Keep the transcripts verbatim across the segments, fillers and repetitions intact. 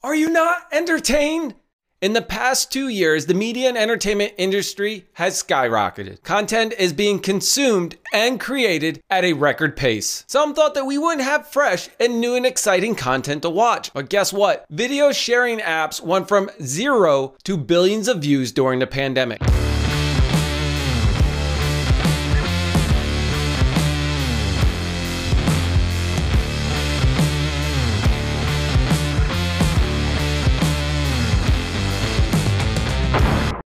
Are you not entertained? In the past two years, the media and entertainment industry has skyrocketed. Content is being consumed and created at a record pace. Some thought that we wouldn't have fresh and new and exciting content to watch. But guess what? Video sharing apps went from zero to billions of views during the pandemic.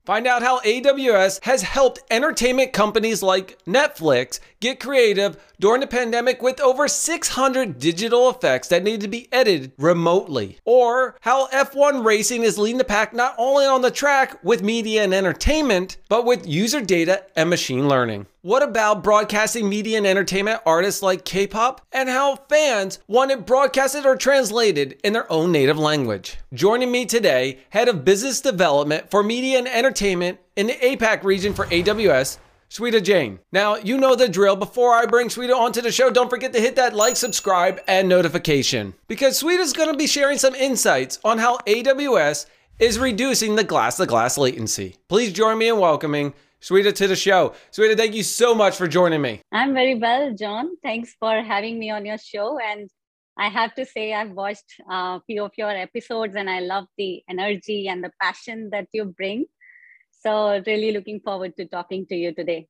Find out how A W S has helped entertainment companies like Netflix get creative during the pandemic with over six hundred digital effects that need to be edited remotely. Or how F one racing is leading the pack not only on the track with media and entertainment, but with user data and machine learning. What about broadcasting media and entertainment artists like K pop and how fans want it broadcasted or translated in their own native language? Joining me today, Head of Business Development for Media and Entertainment in the APAC region for A W S, Shweta Jain. Now, you know the drill. Before I bring Shweta onto the show, don't forget to hit that like, subscribe, and notification, because Shweta's gonna be sharing some insights on how A W S is reducing the glass-to-glass latency. Please join me in welcoming Shweta to the show. Shweta, thank you so much for joining me. I'm very well, John. Thanks for having me on your show. And I have to say, I've watched a few of your episodes and I love the energy and the passion that you bring. So really looking forward to talking to you today.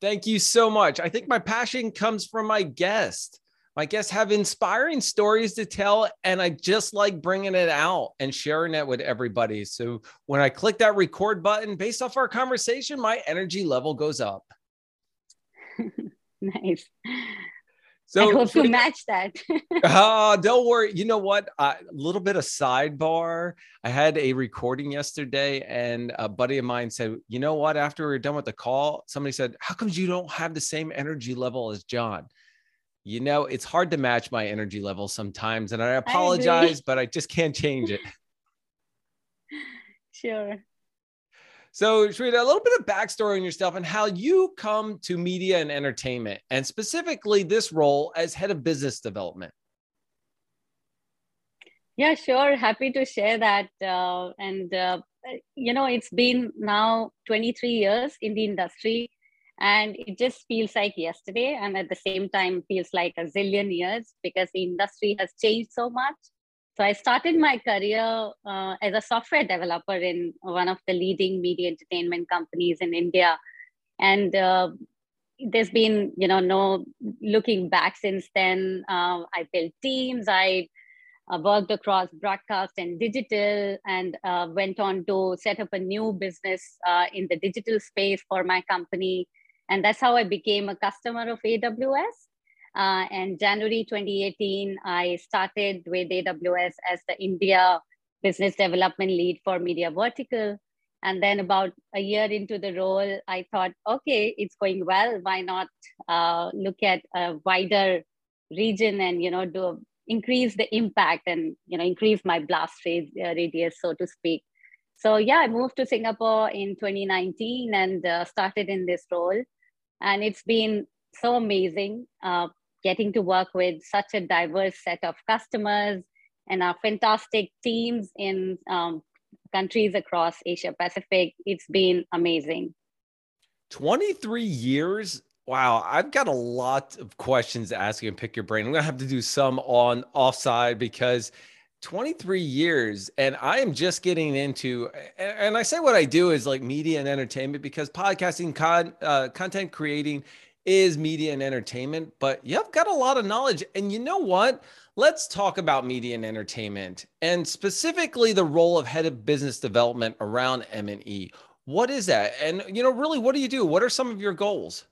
Thank you so much. I think my passion comes from my guests. My guests have inspiring stories to tell, and I just like bringing it out and sharing it with everybody. So when I click that record button, based off our conversation, my energy level goes up. Nice. So I hope you match that. Oh, don't worry. You know what? A uh, little bit of sidebar. I had a recording yesterday and a buddy of mine said, you know what? After we were done with the call, somebody said, how come you don't have the same energy level as John? You know, it's hard to match my energy level sometimes, and I apologize, I but I just can't change it. Sure. So, Shweta, a little bit of backstory on yourself and how you come to media and entertainment, and specifically this role as head of business development. Yeah, sure. Happy to share that. Uh, and, uh, you know, it's been now twenty-three years in the industry. And it just feels like yesterday, and at the same time feels like a zillion years, because the industry has changed so much. So I started my career uh, as a software developer in one of the leading media entertainment companies in India. And uh, there's been, you know, no looking back since then. Uh, I built teams, I uh, worked across broadcast and digital, and uh, went on to set up a new business uh, in the digital space for my company. And that's how I became a customer of A W S. Uh, and January twenty eighteen, I started with A W S as the India Business Development Lead for Media Vertical. And then about a year into the role, I thought, okay, it's going well. Why not uh, look at a wider region and, you know, do increase the impact and, you know, increase my blast radius, so to speak. So yeah, I moved to Singapore in twenty nineteen and uh, started in this role. And it's been so amazing uh, getting to work with such a diverse set of customers and our fantastic teams in um, countries across Asia Pacific. It's been amazing. twenty-three years. Wow, I've got a lot of questions to ask you and pick your brain. I'm gonna have to do some on offside, because twenty-three years, and I am just getting into, and I say what I do is like media and entertainment, because podcasting, con, uh, content creating is media and entertainment, but you've got a lot of knowledge. And you know what? Let's talk about media and entertainment, and specifically the role of head of business development around M and E. What is that? And, you know, really, what do you do? What are some of your goals?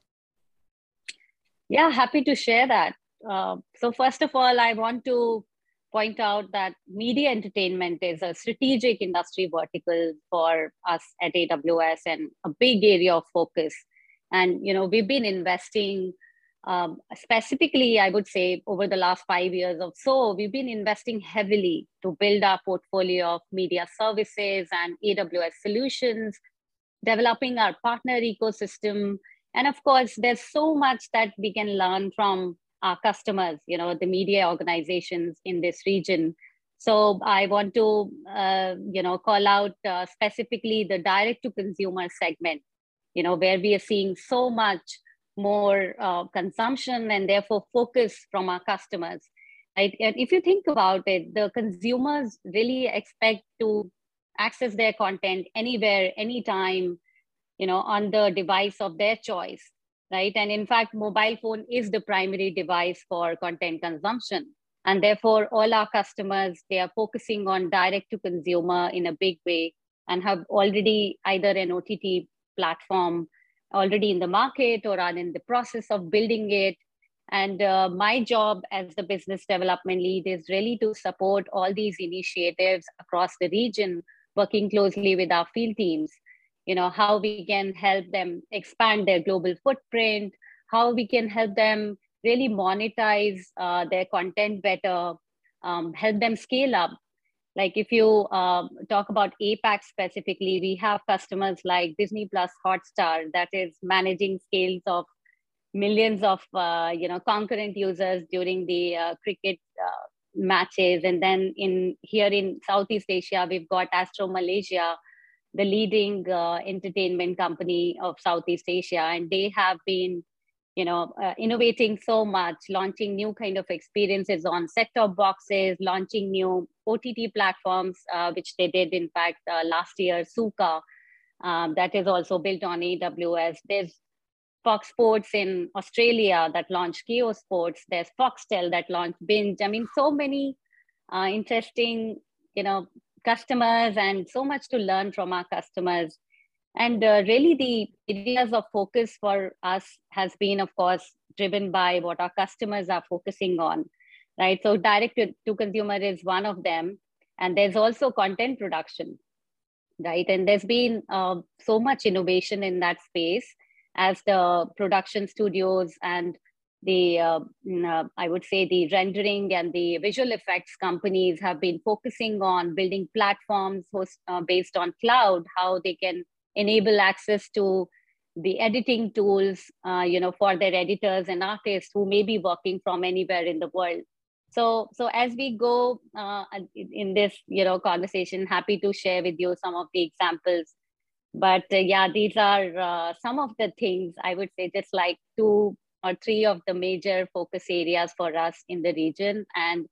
Yeah, happy to share that. Uh, so first of all, I want to point out that media entertainment is a strategic industry vertical for us at A W S and a big area of focus. And, you know, we've been investing um, specifically, I would say, over the last five years or so, we've been investing heavily to build our portfolio of media services and A W S solutions, developing our partner ecosystem. And of course, there's so much that we can learn from our customers, you know, the media organizations in this region. So I want to, uh, you know, call out uh, specifically the direct-to-consumer segment, you know, where we are seeing so much more uh, consumption and therefore focus from our customers. Right? And if you think about it, the consumers really expect to access their content anywhere, anytime, you know, on the device of their choice, right? And in fact, mobile phone is the primary device for content consumption. And therefore, all our customers, they are focusing on direct-to-consumer in a big way and have already either an O T T platform already in the market or are in the process of building it. And uh, my job as the business development lead is really to support all these initiatives across the region, working closely with our field teams, you know, how we can help them expand their global footprint, how we can help them really monetize uh, their content better, um, help them scale up. Like if you uh, talk about APAC specifically, we have customers like Disney Plus Hotstar that is managing scales of millions of uh, you know concurrent users during the uh, cricket uh, matches. And then in here in Southeast Asia, we've got Astro Malaysia, the leading uh, entertainment company of Southeast Asia. And they have been you know, uh, innovating so much, launching new kind of experiences on set-top boxes, launching new O T T platforms, uh, which they did, in fact, uh, last year, SUKA, um, that is also built on A W S. There's Fox Sports in Australia that launched Kiosports. There's Foxtel that launched Binge. I mean, so many uh, interesting, you know, customers and so much to learn from our customers. And uh, really the areas of focus for us has been, of course, driven by what our customers are focusing on, right? So direct to, to consumer is one of them. And there's also content production, right? And there's been uh, so much innovation in that space as the production studios and the, uh, uh, I would say the rendering and the visual effects companies have been focusing on building platforms host, uh, based on cloud, how they can enable access to the editing tools, uh, you know, for their editors and artists who may be working from anywhere in the world. So, so as we go uh, in this, you know, conversation, happy to share with you some of the examples. But uh, yeah, these are uh, some of the things I would say, just like two or three of the major focus areas for us in the region. And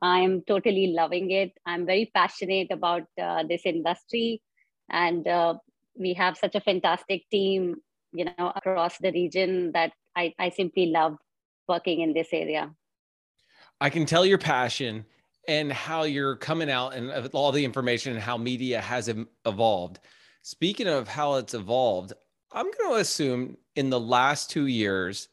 I'm totally loving it. I'm very passionate about uh, this industry, and uh, we have such a fantastic team, you know, across the region that I, I simply love working in this area. I can tell your passion and how you're coming out and all the information and how media has evolved. Speaking of how it's evolved, I'm going to assume in the last two years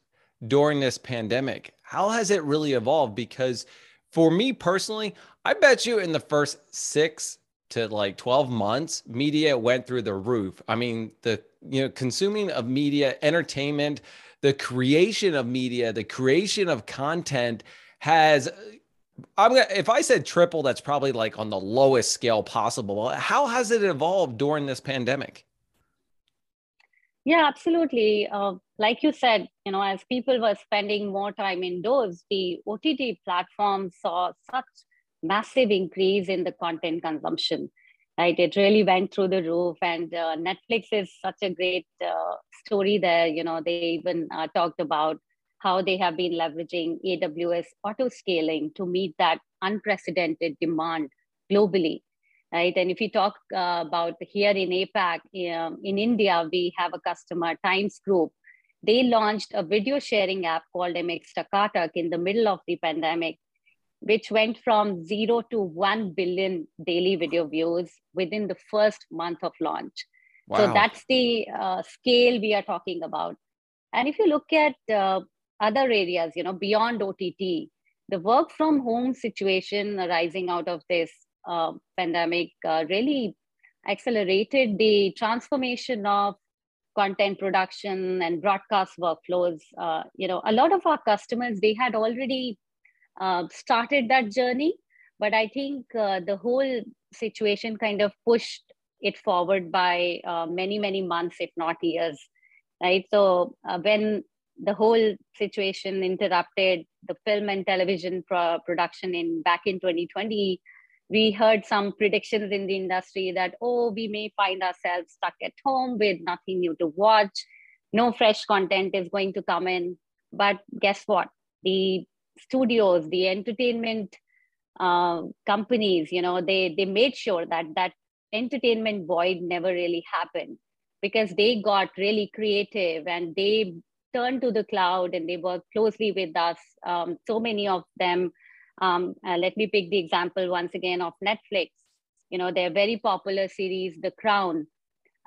during this pandemic, how has it really evolved? Because for me personally, I bet you in the first six to like twelve months, media went through the roof. I mean, the you know consuming of media, entertainment, the creation of media, the creation of content has, I'm gonna, if I said triple, that's probably like on the lowest scale possible. How has it evolved during this pandemic? Yeah, absolutely. Uh, like you said, you know, as people were spending more time indoors, the O T T platform saw such massive increase in the content consumption, right? It really went through the roof, and uh, Netflix is such a great uh, story there. You know, they even uh, talked about how they have been leveraging A W S auto scaling to meet that unprecedented demand globally, right? And if you talk uh, about here in APAC, um, in India, we have a customer, Times Group. They launched a video sharing app called M X Takatak in the middle of the pandemic, which went from zero to one billion daily video views within the first month of launch. Wow. So that's the uh, scale we are talking about. And if you look at uh, other areas, you know, beyond O T T, the work from home situation arising out of this uh, pandemic uh, really accelerated the transformation of content production and broadcast workflows. Uh, you know, a lot of our customers, they had already Uh, started that journey, but I think uh, the whole situation kind of pushed it forward by uh, many, many months, if not years, right? So uh, when the whole situation interrupted the film and television pro production in back in twenty twenty, we heard some predictions in the industry that, oh, we may find ourselves stuck at home with nothing new to watch. No fresh content is going to come in. But guess what? The studios, the entertainment uh, companies, you know, they, they made sure that that entertainment void never really happened, because they got really creative and they turned to the cloud and they worked closely with us. Um, so many of them, um, uh, let me pick the example once again of Netflix. You know, their very popular series, The Crown,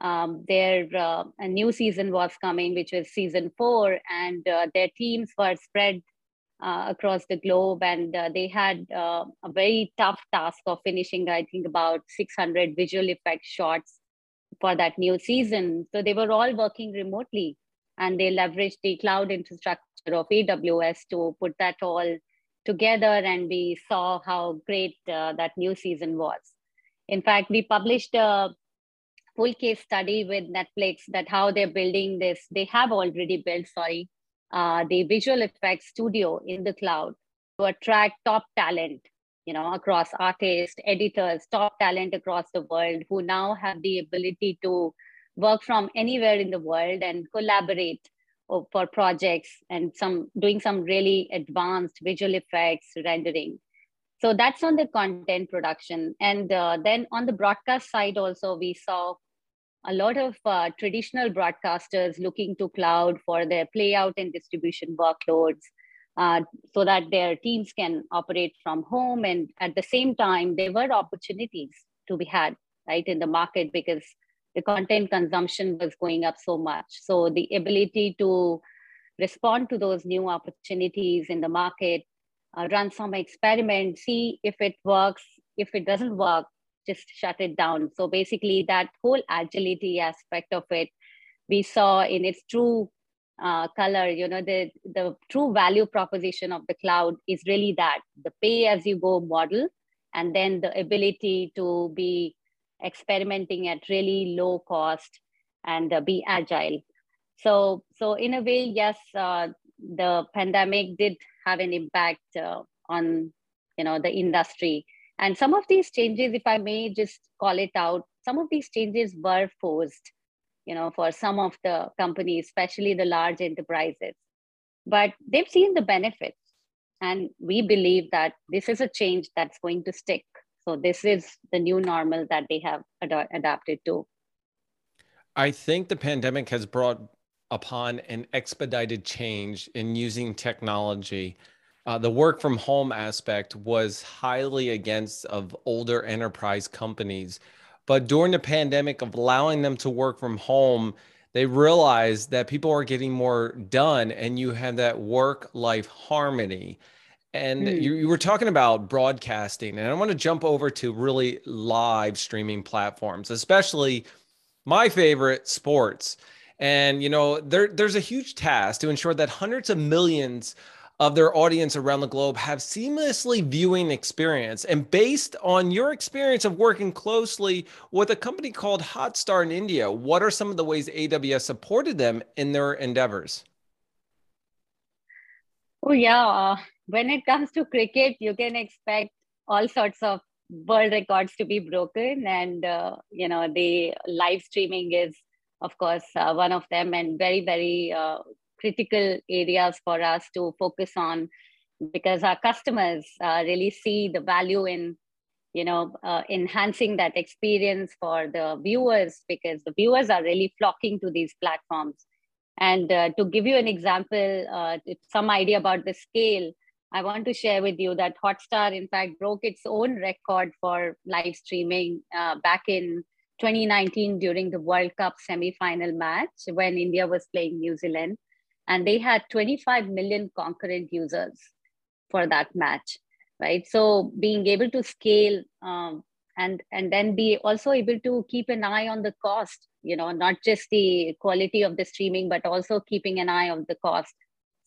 um, their uh, a new season was coming, which was season four, and uh, their teams were spread uh, across the globe, and uh, they had uh, a very tough task of finishing, I think, about six hundred visual effects shots for that new season. So they were all working remotely, and they leveraged the cloud infrastructure of A W S to put that all together, and we saw how great uh, that new season was. In fact, we published a full case study with Netflix that how they're building this, they have already built, sorry, uh, the visual effects studio in the cloud to attract top talent, you know, across artists, editors, top talent across the world, who now have the ability to work from anywhere in the world and collaborate for projects and some doing some really advanced visual effects rendering. So that's on the content production. And uh, then on the broadcast side also, we saw a lot of uh, traditional broadcasters looking to cloud for their play out and distribution workloads, Uh, so that their teams can operate from home. And at the same time, there were opportunities to be had, right, in the market, because the content consumption was going up so much. So the ability to respond to those new opportunities in the market, uh, run some experiments, see if it works. If it doesn't work, just shut it down. So basically that whole agility aspect of it, we saw in its true Uh, color, you know, the, the true value proposition of the cloud is really that the pay as you go model, and then the ability to be experimenting at really low cost and uh, be agile. So, so in a way, yes, uh, the pandemic did have an impact uh, on, you know, the industry. And some of these changes, if I may just call it out, some of these changes were forced, you know, for some of the companies, especially the large enterprises. But they've seen the benefits. And we believe that this is a change that's going to stick. So this is the new normal that they have ad- adapted to. I think the pandemic has brought upon an expedited change in using technology. Uh, the work from home aspect was highly against of older enterprise companies. But during the pandemic of allowing them to work from home, they realized that people are getting more done and you have that work-life harmony. And mm. you, you were talking about broadcasting, and I want to jump over to really live streaming platforms, especially my favorite, sports. And, you know, there, there's a huge task to ensure that hundreds of millions of their audience around the globe have seamlessly viewing experience. And based on your experience of working closely with a company called Hotstar in India, what are some of the ways A W S supported them in their endeavors? Oh yeah, uh, when it comes to cricket, you can expect all sorts of world records to be broken. And uh, you know, the live streaming is, of course, uh, one of them, and very, very uh, critical areas for us to focus on, because our customers uh, really see the value in, you know, uh, enhancing that experience for the viewers, because the viewers are really flocking to these platforms. And uh, to give you an example, uh, some idea about the scale, I want to share with you that Hotstar, in fact, broke its own record for live streaming uh, back in twenty nineteen during the World Cup semi-final match when India was playing New Zealand. And they had twenty-five million concurrent users for that match, right? So being able to scale um, and, and then be also able to keep an eye on the cost, you know, not just the quality of the streaming, but also keeping an eye on the cost.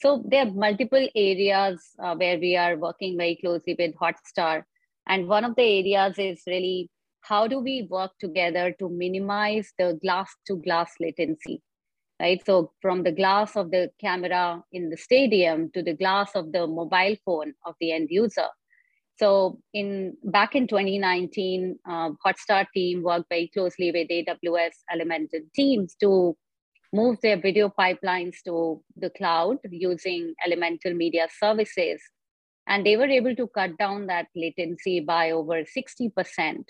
So there are multiple areas uh, where we are working very closely with Hotstar. And one of the areas is really, how do we work together to minimize the glass-to-glass latency? Right, so from the glass of the camera in the stadium to the glass of the mobile phone of the end user. So in back in twenty nineteen, uh, Hotstar team worked very closely with A W S Elemental teams to move their video pipelines to the cloud using Elemental Media Services. And they were able to cut down that latency by over sixty percent,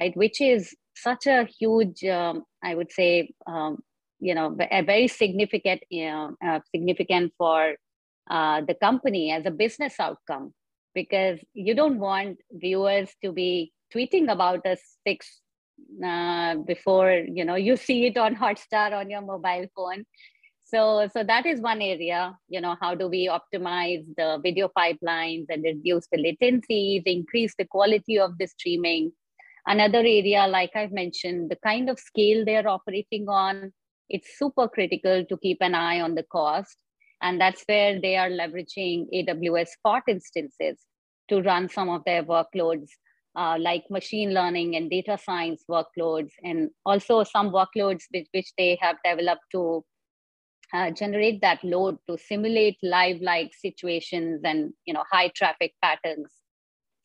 right? Which is such a huge, um, I would say, um, you know, a very significant, you know, uh, significant for uh, the company as a business outcome, because you don't want viewers to be tweeting about a six uh, before, you know, you see it on Hotstar on your mobile phone. So, so that is one area, you know, how do we optimize the video pipelines and reduce the latencies, increase the quality of the streaming. Another area, like I've mentioned, the kind of scale they're operating on, it's super critical to keep an eye on the cost. And that's where they are leveraging A W S Spot instances to run some of their workloads, uh, like machine learning and data science workloads, and also some workloads with which they have developed to Uh, generate that load to simulate live-like situations and, you know, high traffic patterns.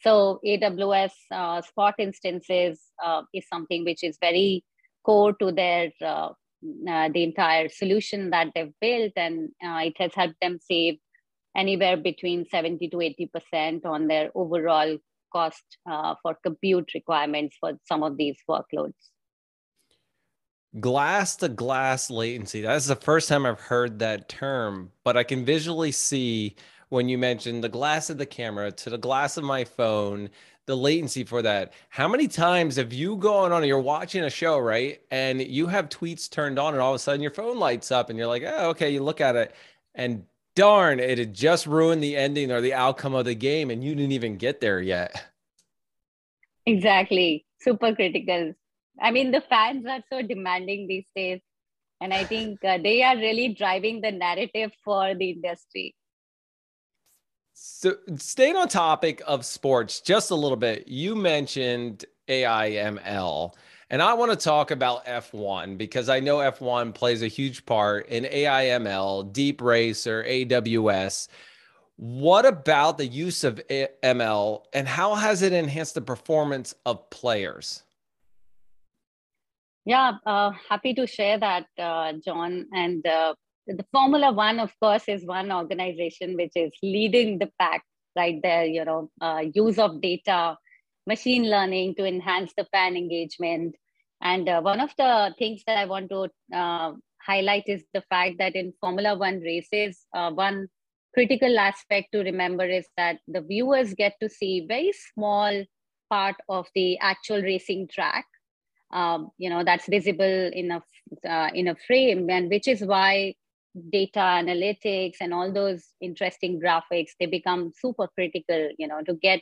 So A W S uh, Spot instances uh, is something which is very core to their uh, uh, the entire solution that they've built, and uh, it has helped them save anywhere between seventy to eighty percent on their overall cost uh, for compute requirements for some of these workloads. Glass to glass latency. That's the first time I've heard that term, but I can visually see when you mentioned the glass of the camera to the glass of my phone, the latency for that. How many times have you gone on, you're watching a show, right? And you have tweets turned on and all of a sudden your phone lights up and you're like, oh, okay, you look at it and darn, it had just ruined the ending or the outcome of the game and you didn't even get there yet. Exactly. Super critical. I mean, the fans are so demanding these days. And I think uh, they are really driving the narrative for the industry. So staying on topic of sports just a little bit, you mentioned A I M L. And I want to talk about F one because I know F one plays a huge part in A I M L, DeepRacer, A W S. What about the use of M L and how has it enhanced the performance of players? Yeah, uh, happy to share that, uh, John. And uh, the Formula One, of course, is one organization which is leading the pack right there, you know, uh, use of data, machine learning to enhance the fan engagement. And uh, one of the things that I want to uh, highlight is the fact that in Formula One races, uh, one critical aspect to remember is that the viewers get to see very small part of the actual racing track. Um, you know, that's visible in a, uh, in a frame, and which is why data analytics and all those interesting graphics, they become super critical, you know, to get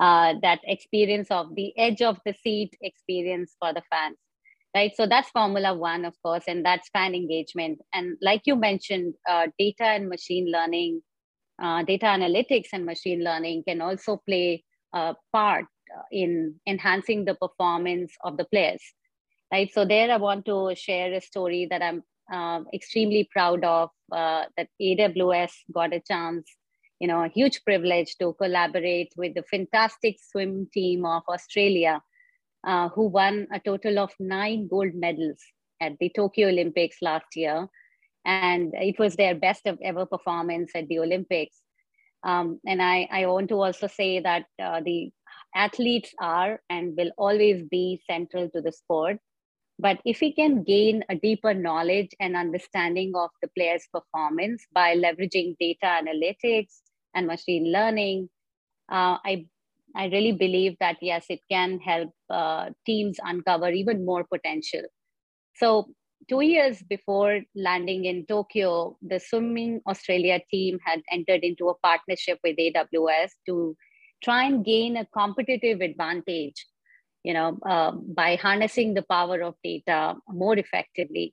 uh, that experience of the edge of the seat experience for the fans, right? So that's Formula One, of course, and that's fan engagement. And like you mentioned, uh, data and machine learning, uh, data analytics and machine learning can also play a part in enhancing the performance of the players, right? So there I want to share a story that I'm uh, extremely proud of, uh, that A W S got a chance, you know, a huge privilege to collaborate with the fantastic swim team of Australia, uh, who won a total of nine gold medals at the Tokyo Olympics last year. And it was their best of ever performance at the Olympics. Um, and I, I want to also say that uh, the athletes are and will always be central to the sport. But if we can gain a deeper knowledge and understanding of the players' performance by leveraging data analytics and machine learning, uh, I, I really believe that, yes, it can help uh, teams uncover even more potential. So two years before landing in Tokyo, the Swimming Australia team had entered into a partnership with A W S to try and gain a competitive advantage, you know, uh, by harnessing the power of data more effectively.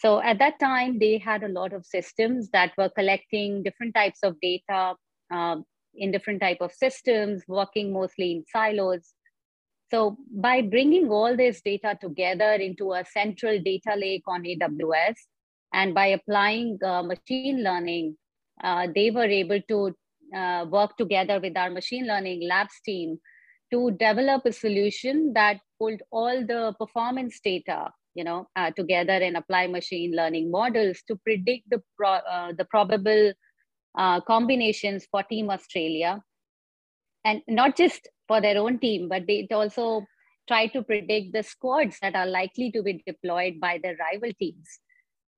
So at that time, they had a lot of systems that were collecting different types of data uh, in different type of systems, working mostly in silos. So by bringing all this data together into a central data lake on A W S, and by applying uh, machine learning, uh, they were able to uh, worked together with our machine learning labs team to develop a solution that pulled all the performance data, you know, uh, together and apply machine learning models to predict the, pro uh, the probable uh, combinations for Team Australia. And not just for their own team, but they also try to predict the squads that are likely to be deployed by their rival teams.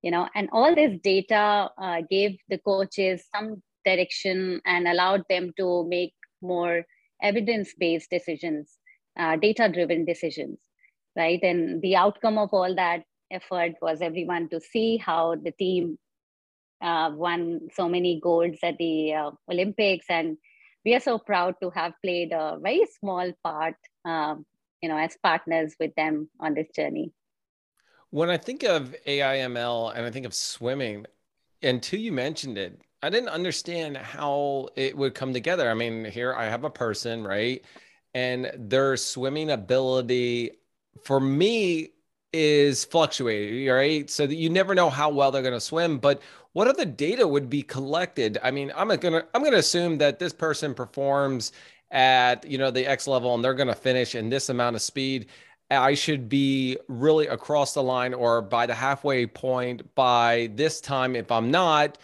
You know, and all this data uh, gave the coaches some direction and allowed them to make more evidence-based decisions, uh, data-driven decisions, right? And the outcome of all that effort was everyone to see how the team uh, won so many golds at the uh, Olympics. And we are so proud to have played a very small part, uh, you know, as partners with them on this journey. When I think of A I M L and I think of swimming, until you mentioned it, I didn't understand how it would come together. I mean, here I have a person, right? And their swimming ability for me is fluctuating, right? So that you never know how well they're going to swim, but what other data would be collected? I mean, I'm going to, I'm going to assume that this person performs at, you know, the X level and they're going to finish in this amount of speed. I should be really across the line or by the halfway point by this time if I'm not,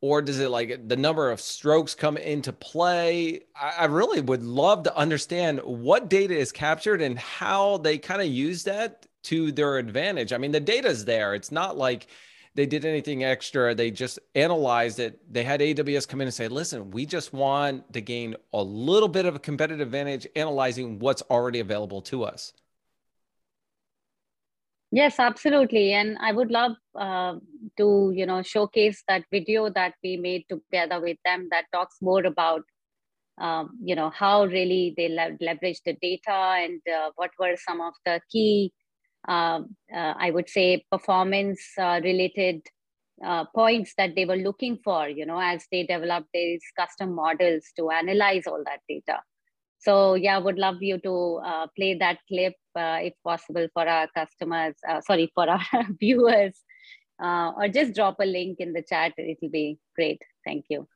or does it like the number of strokes come into play? I, I really would love to understand what data is captured and how they kind of use that to their advantage. I mean, the data's there. It's not like they did anything extra. They just analyzed it. They had A W S come in and say, listen, we just want to gain a little bit of a competitive advantage analyzing what's already available to us. Yes, absolutely. And I would love uh, to, you know, showcase that video that we made together with them that talks more about, um, you know, how really they le leveraged the data and uh, what were some of the key, uh, uh, I would say, performance uh, related uh, points that they were looking for, you know, as they developed these custom models to analyze all that data. So yeah, would love you to uh, play that clip uh, if possible for our customers, uh, sorry, for our viewers, uh, or just drop a link in the chat. It will be great. Thank you.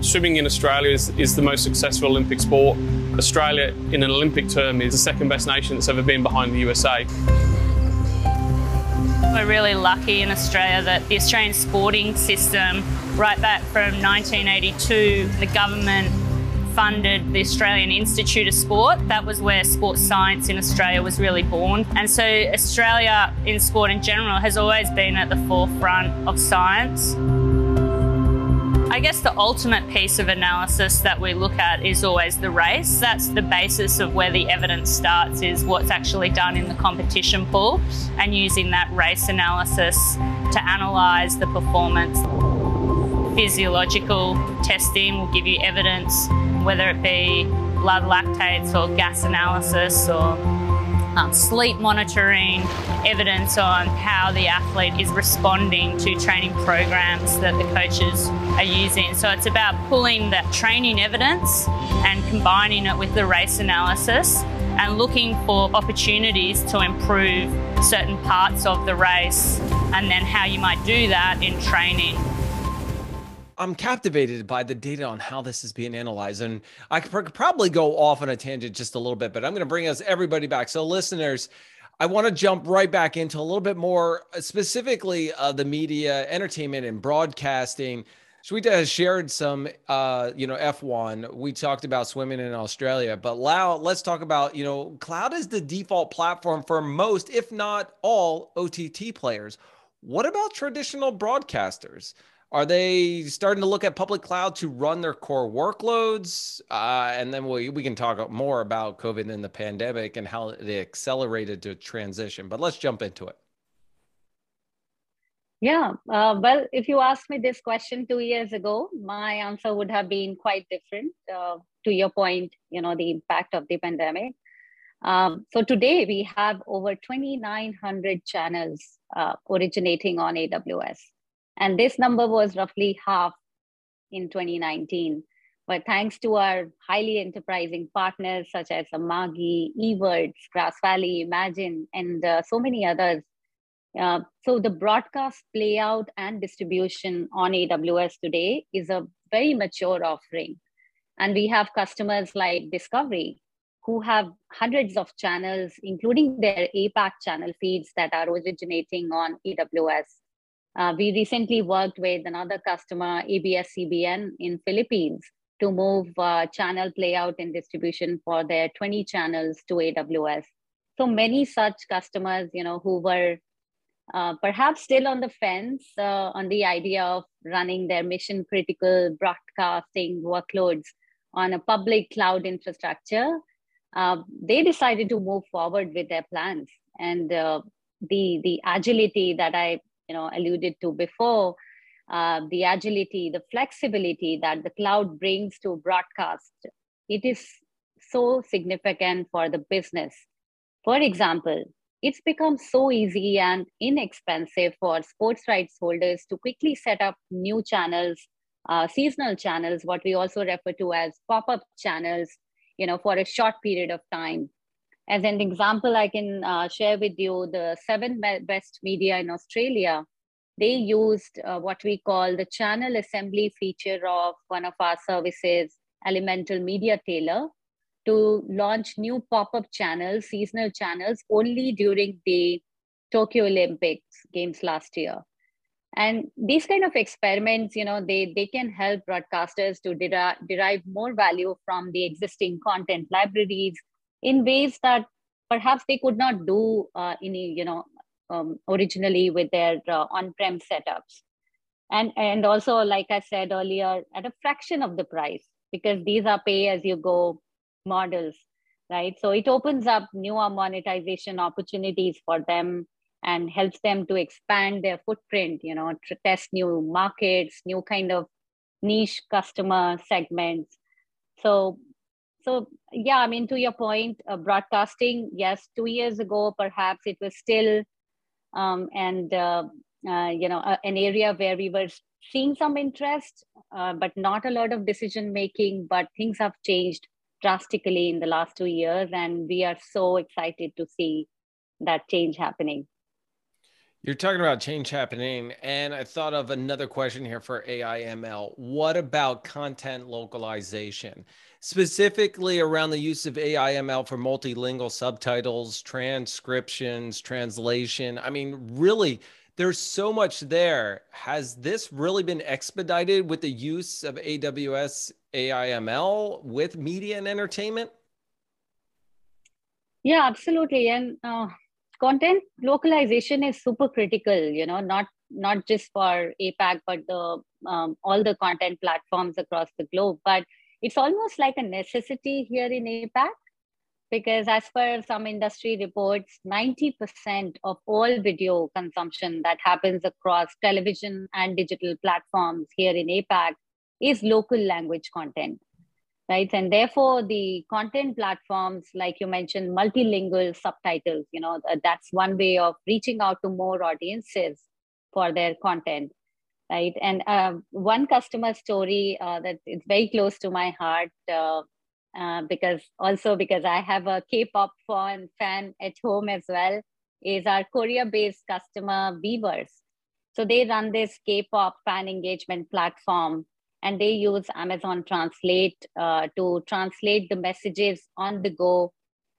Swimming in Australia is, is the most successful Olympic sport. Australia, in an Olympic term, is the second best nation that's ever been behind the U S A. We're really lucky in Australia that the Australian sporting system, right back from nineteen eighty-two, the government funded the Australian Institute of Sport. That was where sports science in Australia was really born. And so Australia in sport in general has always been at the forefront of science. I guess the ultimate piece of analysis that we look at is always the race. That's the basis of where the evidence starts, is what's actually done in the competition pool, and using that race analysis to analyse the performance. Physiological testing will give you evidence, whether it be blood lactates or gas analysis or Um, sleep monitoring, evidence on how the athlete is responding to training programs that the coaches are using. So it's about pulling that training evidence and combining it with the race analysis and looking for opportunities to improve certain parts of the race, and then how you might do that in training. I'm captivated by the data on how this is being analyzed. And I could probably go off on a tangent just a little bit, but I'm going to bring us everybody back. So listeners, I want to jump right back into a little bit more specifically of uh, the media, entertainment, and broadcasting. Shweta has shared some, uh, you know, F one. We talked about swimming in Australia, but now let's talk about, you know, cloud is the default platform for most, if not all, O T T players. What about traditional broadcasters? Are they starting to look at public cloud to run their core workloads? Uh, and then we, we can talk more about COVID and the pandemic and how it accelerated the transition, but let's jump into it. Yeah, uh, well, if you asked me this question two years ago, my answer would have been quite different uh, to your point, you know, the impact of the pandemic. Um, so today we have over twenty-nine hundred channels uh, originating on A W S. And this number was roughly half in twenty nineteen. But thanks to our highly enterprising partners such as Amagi, EWords, Grass Valley, Imagine, and uh, so many others. Uh, so the broadcast playout and distribution on A W S today is a very mature offering. And we have customers like Discovery, who have hundreds of channels, including their APAC channel feeds that are originating on A W S. Uh, we recently worked with another customer, A B S C B N in Philippines, to move uh, channel playout and distribution for their twenty channels to A W S. So many such customers, you know, who were uh, perhaps still on the fence uh, on the idea of running their mission critical broadcasting workloads on a public cloud infrastructure, uh, they decided to move forward with their plans. And uh, the, the agility that I you know, alluded to before, Uh, the agility, the flexibility that the cloud brings to broadcast, it is so significant for the business. For example, it's become so easy and inexpensive for sports rights holders to quickly set up new channels, uh, seasonal channels, what we also refer to as pop-up channels, you know, for a short period of time. As an example, I can uh, share with you the Seven West Media in Australia. They used uh, what we call the channel assembly feature of one of our services, Elemental Media Tailor, to launch new pop-up channels, seasonal channels, only during the Tokyo Olympics games last year. And these kind of experiments, you know, they, they can help broadcasters to deri- derive more value from the existing content libraries in ways that perhaps they could not do uh, in, you know, Um, originally with their uh, on-prem setups. And, and also, like I said earlier, at a fraction of the price, because these are pay-as-you-go models, right? So it opens up newer monetization opportunities for them and helps them to expand their footprint, you know, to test new markets, new kind of niche customer segments. So, so yeah, I mean, to your point, uh, broadcasting, yes, two years ago, perhaps it was still Um, and, uh, uh, you know, uh, an area where we were seeing some interest, uh, but not a lot of decision making, but things have changed drastically in the last two years. And we are so excited to see that change happening. You're talking about change happening. And I thought of another question here for A I M L. What about content localization, specifically around the use of A I M L for multilingual subtitles, transcriptions, translation? I mean, really, there's so much there. Has this really been expedited with the use of A W S A I M L with media and entertainment? Yeah, absolutely. And uh... content localization is super critical, you know, not, not just for APAC, but the, um, all the content platforms across the globe. But it's almost like a necessity here in APAC, because as per some industry reports, ninety percent of all video consumption that happens across television and digital platforms here in APAC is local language content. Right. And therefore, the content platforms, like you mentioned, multilingual subtitles, you know, that's one way of reaching out to more audiences for their content. Right. And uh, one customer story uh, that is very close to my heart, uh, uh, because also because I have a K pop fan, fan at home as well, is our Korea based customer, Beavers. So they run this K pop fan engagement platform. And they use Amazon Translate uh, to translate the messages on the go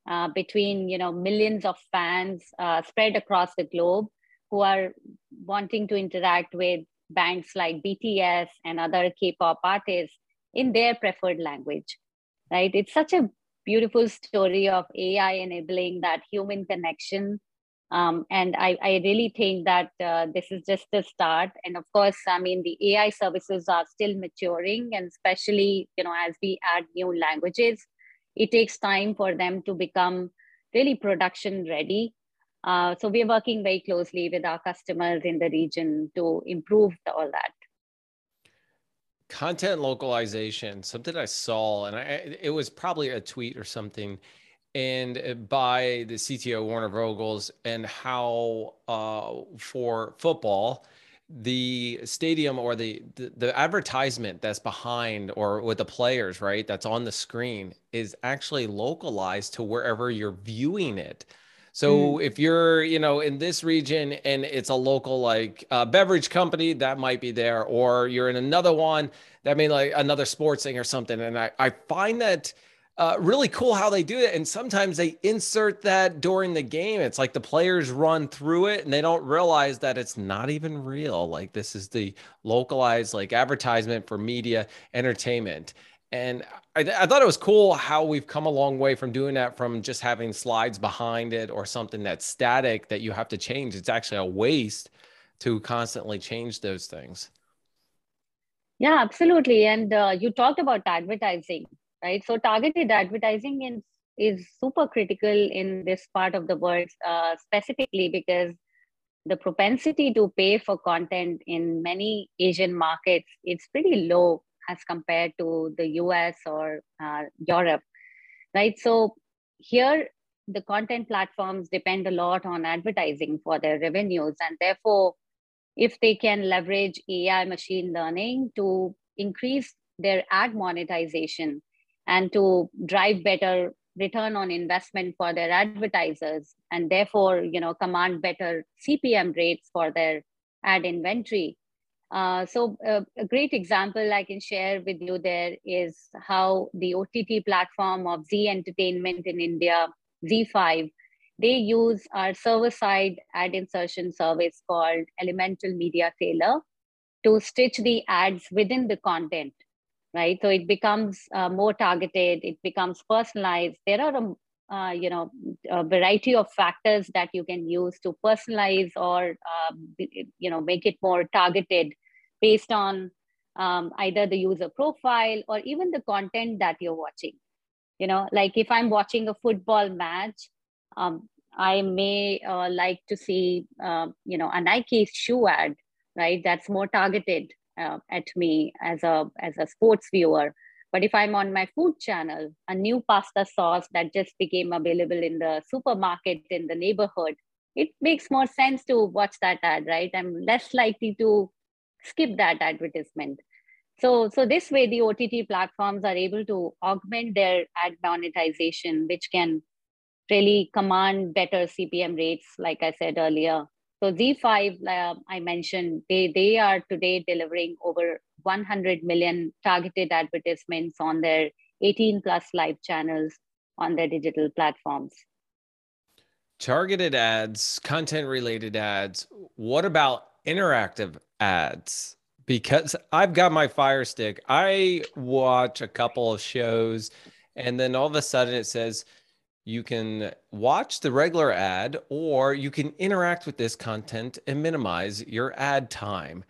uh, between, you know, millions of fans uh, spread across the globe who are wanting to interact with bands like B T S and other K-pop artists in their preferred language, right? It's such a beautiful story of A I enabling that human connection. Um, and I, I really think that uh, this is just the start. And of course, I mean, the A I services are still maturing, and especially, you know, as we add new languages, it takes time for them to become really production ready. Uh, so we're working very closely with our customers in the region to improve all that. Content localization, something I saw, and I, it was probably a tweet or something, and by the C T O, Warner Vogels, and how uh, for football, the stadium or the, the, the advertisement that's behind or with the players, right, that's on the screen is actually localized to wherever you're viewing it. So mm. if you're, you know, in this region and it's a local like uh, beverage company, that might be there, or you're in another one that may like another sports thing or something. And I, I find that Uh, really cool how they do it. And sometimes they insert that during the game. It's like the players run through it and they don't realize that it's not even real. Like this is the localized like advertisement for media entertainment. And I, I thought it was cool how we've come a long way from doing that, from just having slides behind it or something that's static that you have to change. It's actually a waste to constantly change those things. Yeah, absolutely. And uh, you talked about advertising. Right. So targeted advertising is, is super critical in this part of the world, uh, specifically because the propensity to pay for content in many Asian markets, it's pretty low as compared to the U S or uh, Europe. Right. So here, the content platforms depend a lot on advertising for their revenues. And therefore, if they can leverage A I machine learning to increase their ad monetization, and to drive better return on investment for their advertisers, and therefore, you know, command better C P M rates for their ad inventory. Uh, so uh, a great example I can share with you there is how the O T T platform of Zee Entertainment in India, Z E E five, they use our server-side ad insertion service called Elemental Media Tailor to stitch the ads within the content. Right, so it becomes uh, more targeted. It becomes personalized. There are, a, uh, you know, a variety of factors that you can use to personalize or, uh, you know, make it more targeted, based on um, either the user profile or even the content that you're watching. You know, like if I'm watching a football match, um, I may uh, like to see, uh, you know, a Nike shoe ad. Right, that's more targeted. Uh, at me as a as a sports viewer. But if I'm on my food channel, a new pasta sauce that just became available in the supermarket in the neighborhood, it makes more sense to watch that ad, right? I'm less likely to skip that advertisement. So, so this way, the O T T platforms are able to augment their ad monetization, which can really command better C P M rates, like I said earlier. So Z E E five, uh, I mentioned, they, they are today delivering over one hundred million targeted advertisements on their eighteen plus live channels on their digital platforms. Targeted ads, content-related ads. What about interactive ads? Because I've got my Fire Stick. I watch a couple of shows, and then all of a sudden it says, you can watch the regular ad, or you can interact with this content and minimize your ad time.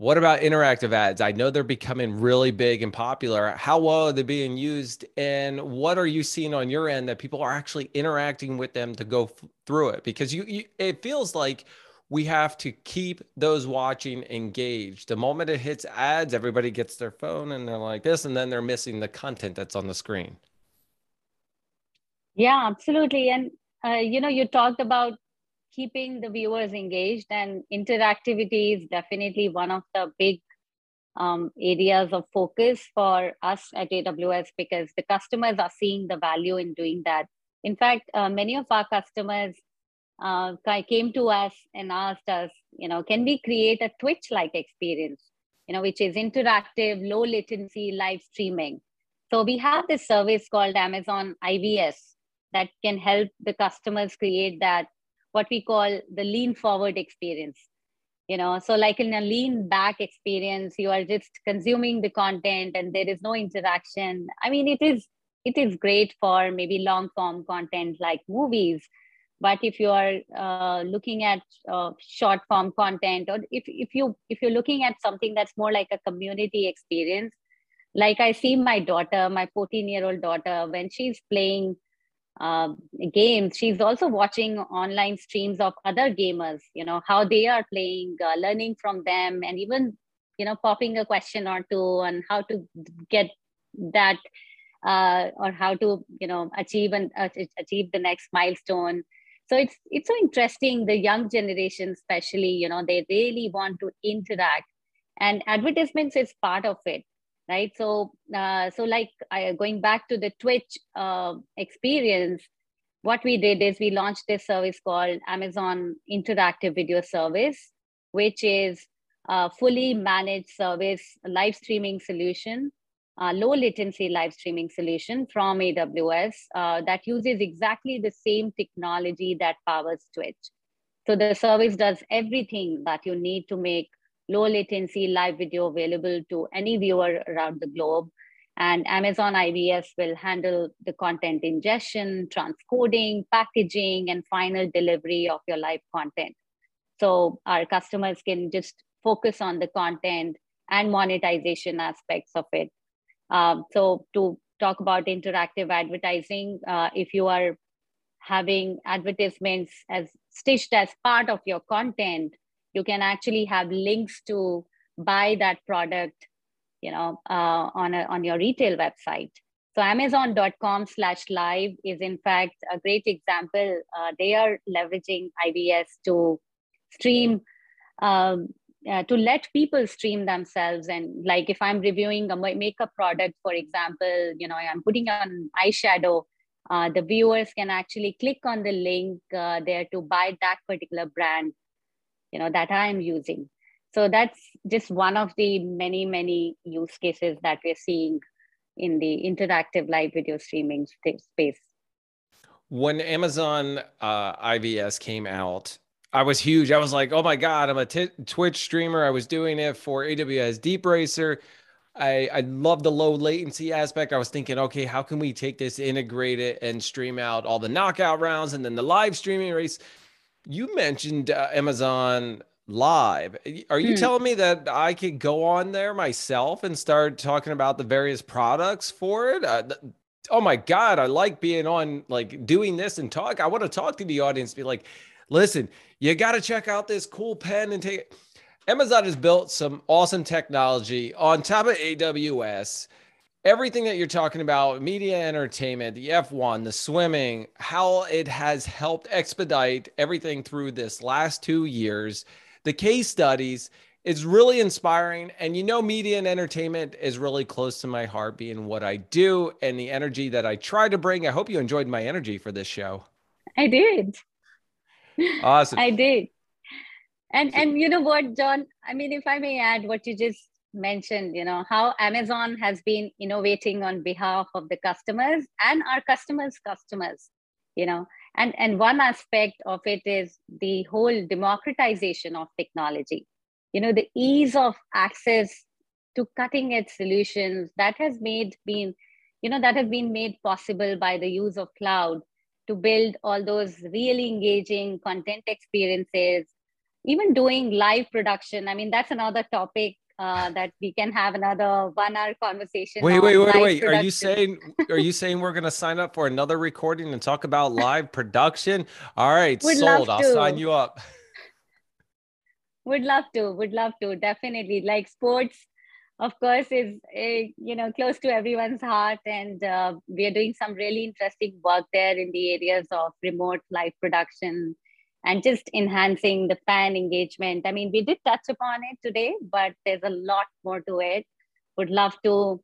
What about interactive ads? I know they're becoming really big and popular. How well are they being used? And what are you seeing on your end that people are actually interacting with them to go through it? Because you, you it feels like we have to keep those watching engaged. The moment it hits ads, everybody gets their phone and they're like this, and then they're missing the content that's on the screen. Yeah, absolutely. And, uh, you know, you talked about keeping the viewers engaged, and interactivity is definitely one of the big um, areas of focus for us at A W S, because the customers are seeing the value in doing that. In fact, uh, many of our customers uh, came to us and asked us, you know, can we create a Twitch-like experience, you know, which is interactive, low latency live streaming. So we have this service called Amazon I V S, that can help the customers create that, what we call the lean forward experience. You know, so like in a lean back experience, you are just consuming the content and there is no interaction. I mean, it is, it is great for maybe long form content like movies, but if you are uh, looking at uh, short form content, or if, if, you, if you're looking at something that's more like a community experience, like I see my daughter, my fourteen year old daughter, when she's playing Uh, games, she's also watching online streams of other gamers, you know, how they are playing, uh, learning from them, and even, you know, popping a question or two on how to get that uh, or how to, you know, achieve and uh, achieve the next milestone. So it's it's so interesting, the young generation especially, you know, they really want to interact, and advertisements is part of it, right? So uh, so like I, going back to the Twitch uh, experience, what we did is we launched this service called Amazon Interactive Video Service, which is a fully managed service, live streaming solution, uh, low latency live streaming solution from A W S uh, that uses exactly the same technology that powers Twitch. So the service does everything that you need to make low latency live video available to any viewer around the globe. And Amazon I V S will handle the content ingestion, transcoding, packaging, and final delivery of your live content. So our customers can just focus on the content and monetization aspects of it. Um, so to talk about interactive advertising, uh, if you are having advertisements as stitched as part of your content, you can actually have links to buy that product, you know, uh, on, a, on your retail website. So amazon dot com slash live is in fact a great example. Uh, they are leveraging I B S to stream, um, uh, to let people stream themselves. And like if I'm reviewing a makeup product, for example, you know, I'm putting on eyeshadow, uh, the viewers can actually click on the link uh, there to buy that particular brand, you know, that I'm using. So that's just one of the many, many use cases that we're seeing in the interactive live video streaming space. When Amazon uh, I V S came out, I was huge. I was like, oh my God, I'm a Twitch streamer. I was doing it for A W S DeepRacer. I, I love the low latency aspect. I was thinking, okay, how can we take this, integrate it, and stream out all the knockout rounds and then the live streaming race? You mentioned uh, Amazon Live. Are you hmm. telling me that I could go on there myself and start talking about the various products for it? Uh, th oh my God, I like being on, like doing this and talk. I want to talk to the audience, be like, listen, you got to check out this cool pen and take it. Amazon has built some awesome technology on top of A W S. Everything that you're talking about, media, entertainment, the F one, the swimming, how it has helped expedite everything through this last two years, the case studies, it's really inspiring. And you know, media and entertainment is really close to my heart, being what I do and the energy that I try to bring. I hope you enjoyed my energy for this show. I did. Awesome. I did. And, and you know what, John, I mean, if I may add what you just mentioned, you know, how Amazon has been innovating on behalf of the customers and our customers' customers, you know, and, and one aspect of it is the whole democratization of technology, you know, the ease of access to cutting edge solutions that has made been, you know, that has been made possible by the use of cloud to build all those really engaging content experiences, even doing live production. I mean, that's another topic Uh, that we can have another one-hour conversation. Wait, wait, wait, wait. Production. Are you saying are you saying we're going to sign up for another recording and talk about live production? All right, would sold. I'll to. sign you up. Would love to. Would love to. Definitely. Like sports, of course, is a, you know, close to everyone's heart, and uh, we are doing some really interesting work there in the areas of remote live production and just enhancing the fan engagement. I mean, we did touch upon it today, but there's a lot more to it. Would love to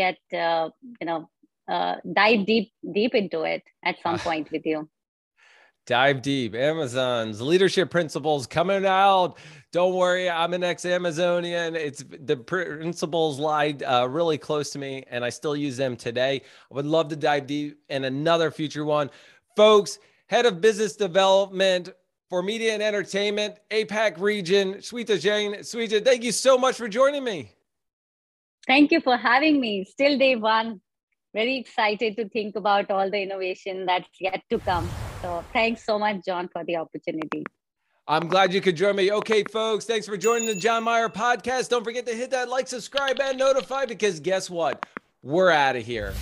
get, uh, you know, uh, dive deep, deep into it at some point with you. Dive deep. Amazon's leadership principles coming out. Don't worry, I'm an ex-Amazonian. It's the principles lie uh, really close to me, and I still use them today. I would love to dive deep in another future one. Folks, Head of Business Development for Media and Entertainment, APAC Region, Shweta Jain. Shweta, thank you so much for joining me. Thank you for having me. Still day one. Very excited to think about all the innovation that's yet to come. So thanks so much, John, for the opportunity. I'm glad you could join me. Okay, folks, thanks for joining the John Meyer Podcast. Don't forget to hit that like, subscribe, and notify, because guess what? We're out of here.